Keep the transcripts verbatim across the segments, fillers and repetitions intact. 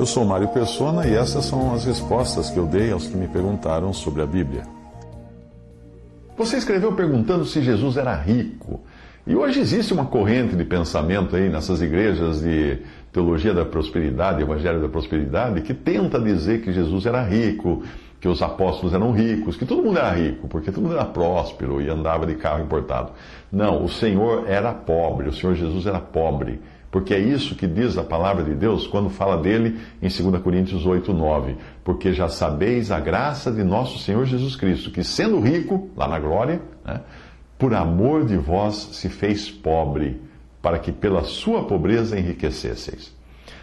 Eu sou Mário Persona e essas são as respostas que eu dei aos que me perguntaram sobre a Bíblia. Você escreveu perguntando se Jesus era rico. E hoje existe uma corrente de pensamento aí nessas igrejas de teologia da prosperidade, Evangelho da Prosperidade, que tenta dizer que Jesus era rico, que os apóstolos eram ricos, que todo mundo era rico, porque todo mundo era próspero e andava de carro importado. Não, o Senhor era pobre, o Senhor Jesus era pobre, porque é isso que diz a palavra de Deus quando fala dele em dois Coríntios oito, nove. Porque já sabeis a graça de nosso Senhor Jesus Cristo, que sendo rico, lá na glória, né, por amor de vós se fez pobre, para que pela sua pobreza enriquecesseis.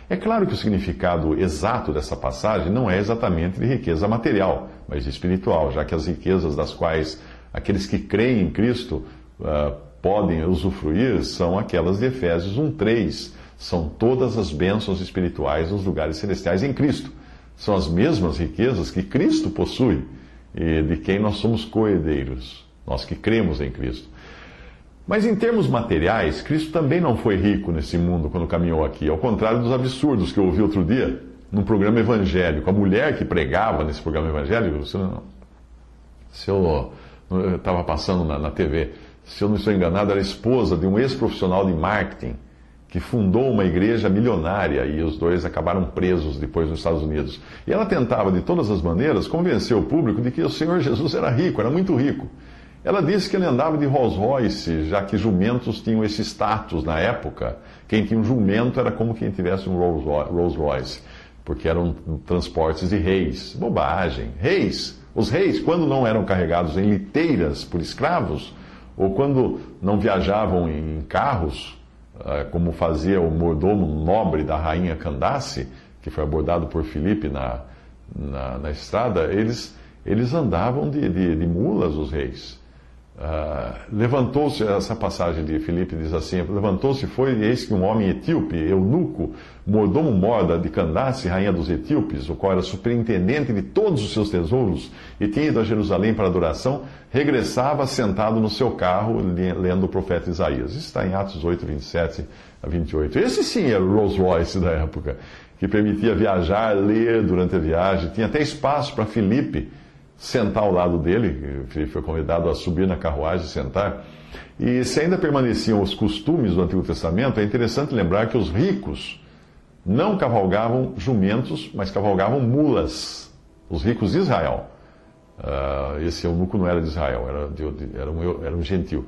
É claro que o significado exato dessa passagem não é exatamente de riqueza material, mas espiritual, já que as riquezas das quais aqueles que creem em Cristo uh, podem usufruir são aquelas de Efésios um, três. São todas as bênçãos espirituais nos lugares celestiais em Cristo. São as mesmas riquezas que Cristo possui e de quem nós somos co-herdeiros. Nós que cremos em Cristo. Mas em termos materiais, Cristo também não foi rico nesse mundo quando caminhou aqui. Ao contrário dos absurdos que eu ouvi outro dia num programa evangélico. A mulher que pregava nesse programa evangélico, se eu estava passando na, na T V, se eu não estou enganado, era esposa de um ex-profissional de marketing que fundou uma igreja milionária e os dois acabaram presos depois nos Estados Unidos. E ela tentava, de todas as maneiras, convencer o público de que o Senhor Jesus era rico, era muito rico. Ela disse que ele andava de Rolls Royce, já que jumentos tinham esse status na época. Quem tinha um jumento era como quem tivesse um Rolls Royce, porque eram transportes de reis. Bobagem. Reis. Os reis, quando não eram carregados em liteiras por escravos, ou quando não viajavam em carros, como fazia o mordomo nobre da rainha Candace, que foi abordado por Felipe na, na, na estrada, eles, eles andavam de, de, de mulas, os reis. Uh, levantou-se, essa passagem de Felipe diz assim, levantou-se foi, e eis que um homem etíope, eunuco, mordomo morda de Candace, rainha dos etíopes, o qual era superintendente de todos os seus tesouros, e tinha ido a Jerusalém para adoração, regressava sentado no seu carro, lendo o profeta Isaías. Isso está em Atos oito, vinte e sete a vinte e oito. Esse sim era o Rolls Royce da época, que permitia viajar, ler durante a viagem, tinha até espaço para Felipe sentar ao lado dele, que foi convidado a subir na carruagem e sentar. E se ainda permaneciam os costumes do Antigo Testamento, é interessante lembrar que os ricos não cavalgavam jumentos, mas cavalgavam mulas. Os ricos de Israel. Uh, esse eunuco não era de Israel, era, de, era, um, era um gentil.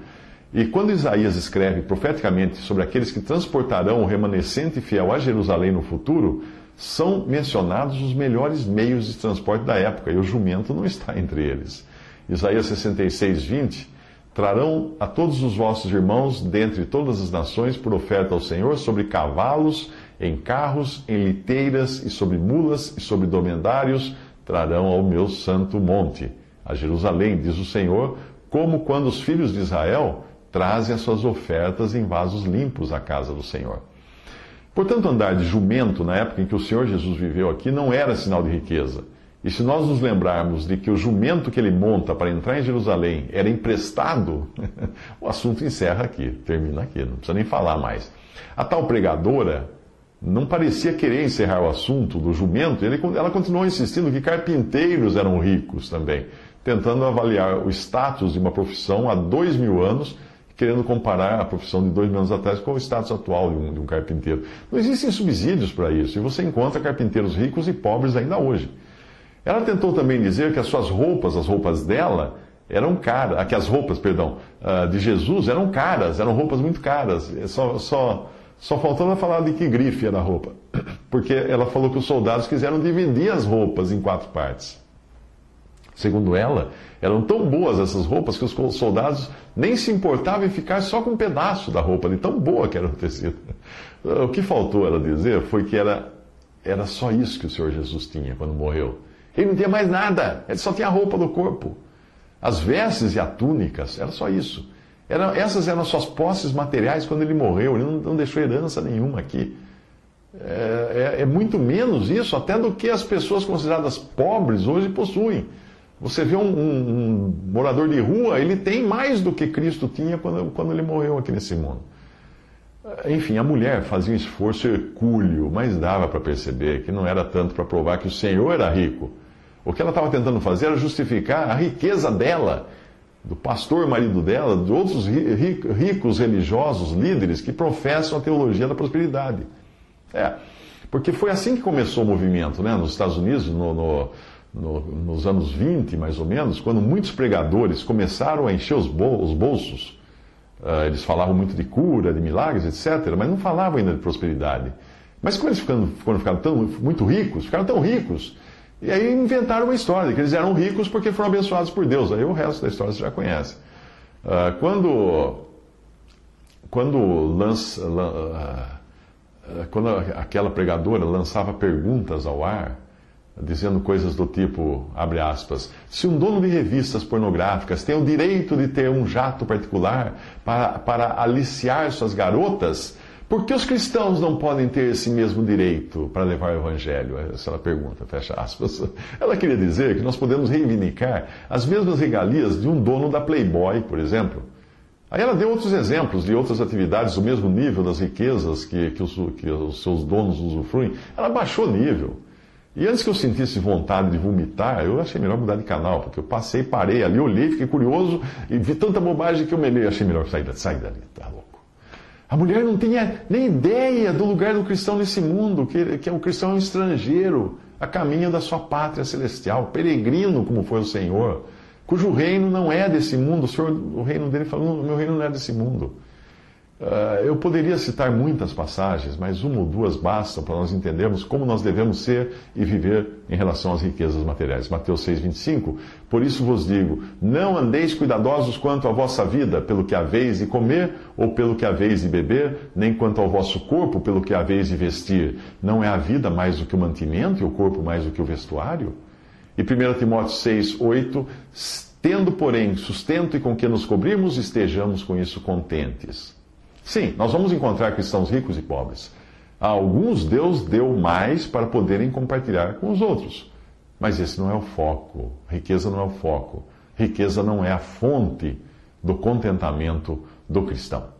E quando Isaías escreve profeticamente sobre aqueles que transportarão o remanescente fiel a Jerusalém no futuro, são mencionados os melhores meios de transporte da época, e o jumento não está entre eles. Isaías sessenta e seis, vinte, trarão a todos os vossos irmãos dentre todas as nações por oferta ao Senhor sobre cavalos, em carros, em liteiras, e sobre mulas, e sobre dromedários, trarão ao meu santo monte, a Jerusalém, diz o Senhor, como quando os filhos de Israel trazem as suas ofertas em vasos limpos à casa do Senhor. Portanto, andar de jumento na época em que o Senhor Jesus viveu aqui não era sinal de riqueza. E se nós nos lembrarmos de que o jumento que ele monta para entrar em Jerusalém era emprestado, o assunto encerra aqui, termina aqui, não precisa nem falar mais. A tal pregadora não parecia querer encerrar o assunto do jumento, e ela continuou insistindo que carpinteiros eram ricos também, tentando avaliar o status de uma profissão há dois mil anos, querendo comparar a profissão de dois mil anos atrás com o status atual de um, de um carpinteiro. Não existem subsídios para isso, e você encontra carpinteiros ricos e pobres ainda hoje. Ela tentou também dizer que as suas roupas, as roupas dela, eram caras, que as roupas, perdão, de Jesus eram caras, eram roupas muito caras. Só, só, só faltava falar de que grife era a roupa, porque ela falou que os soldados quiseram dividir as roupas em quatro partes. Segundo ela, eram tão boas essas roupas que os soldados nem se importavam em ficar só com um pedaço da roupa, de tão boa que era o tecido. O que faltou ela dizer foi que era, era só isso que o Senhor Jesus tinha quando morreu. Ele não tinha mais nada, ele só tinha a roupa do corpo. As vestes e as túnicas, era só isso. Era, essas eram as suas posses materiais quando ele morreu, ele não, não deixou herança nenhuma aqui. É, é, é muito menos isso até do que as pessoas consideradas pobres hoje possuem. Você vê um, um, um morador de rua, ele tem mais do que Cristo tinha quando, quando ele morreu aqui nesse mundo. Enfim, a mulher fazia um esforço hercúleo, mas dava para perceber que não era tanto para provar que o Senhor era rico. O que ela estava tentando fazer era justificar a riqueza dela, do pastor marido dela, de outros ricos religiosos, líderes, que professam a teologia da prosperidade. É, porque foi assim que começou o movimento, né? Nos Estados Unidos, no, no, no, nos anos vinte, mais ou menos, quando muitos pregadores começaram a encher os bolsos. Uh, eles falavam muito de cura, de milagres, etcétera, mas não falavam ainda de prosperidade. Mas quando eles ficando, quando ficaram tão, muito ricos, ficaram tão ricos, e aí inventaram uma história, que eles eram ricos porque foram abençoados por Deus. Aí o resto da história você já conhece. Uh, quando quando, lança, uh, quando aquela pregadora lançava perguntas ao ar, dizendo coisas do tipo, abre aspas, se um dono de revistas pornográficas tem o direito de ter um jato particular para, para aliciar suas garotas, por que os cristãos não podem ter esse mesmo direito para levar o evangelho? Essa é a pergunta, fecha aspas. Ela queria dizer que nós podemos reivindicar as mesmas regalias de um dono da Playboy, por exemplo. Aí ela deu outros exemplos de outras atividades do mesmo nível das riquezas que, que, os, que os seus donos usufruem. Ela baixou o nível. E antes que eu sentisse vontade de vomitar, eu achei melhor mudar de canal, porque eu passei, parei ali, olhei, fiquei curioso e vi tanta bobagem que eu melei, achei melhor sair dali, sair dali, tá louco. A mulher não tinha nem ideia do lugar do cristão nesse mundo, que, que o cristão é um estrangeiro, a caminho da sua pátria celestial, peregrino como foi o Senhor, cujo reino não é desse mundo. O Senhor, o reino dele falou, meu reino não é desse mundo. Uh, eu poderia citar muitas passagens, mas uma ou duas bastam para nós entendermos como nós devemos ser e viver em relação às riquezas materiais. Mateus seis, vinte e cinco, por isso vos digo, não andeis cuidadosos quanto à vossa vida, pelo que haveis de comer ou pelo que haveis de beber, nem quanto ao vosso corpo, pelo que haveis de vestir. Não é a vida mais do que o mantimento e o corpo mais do que o vestuário? E primeiro Timóteo seis, oito, tendo, porém, sustento e com que nos cobrimos, estejamos com isso contentes. Sim, nós vamos encontrar cristãos ricos e pobres. A alguns Deus deu mais para poderem compartilhar com os outros. Mas esse não é o foco. Riqueza não é o foco. Riqueza não é a fonte do contentamento do cristão.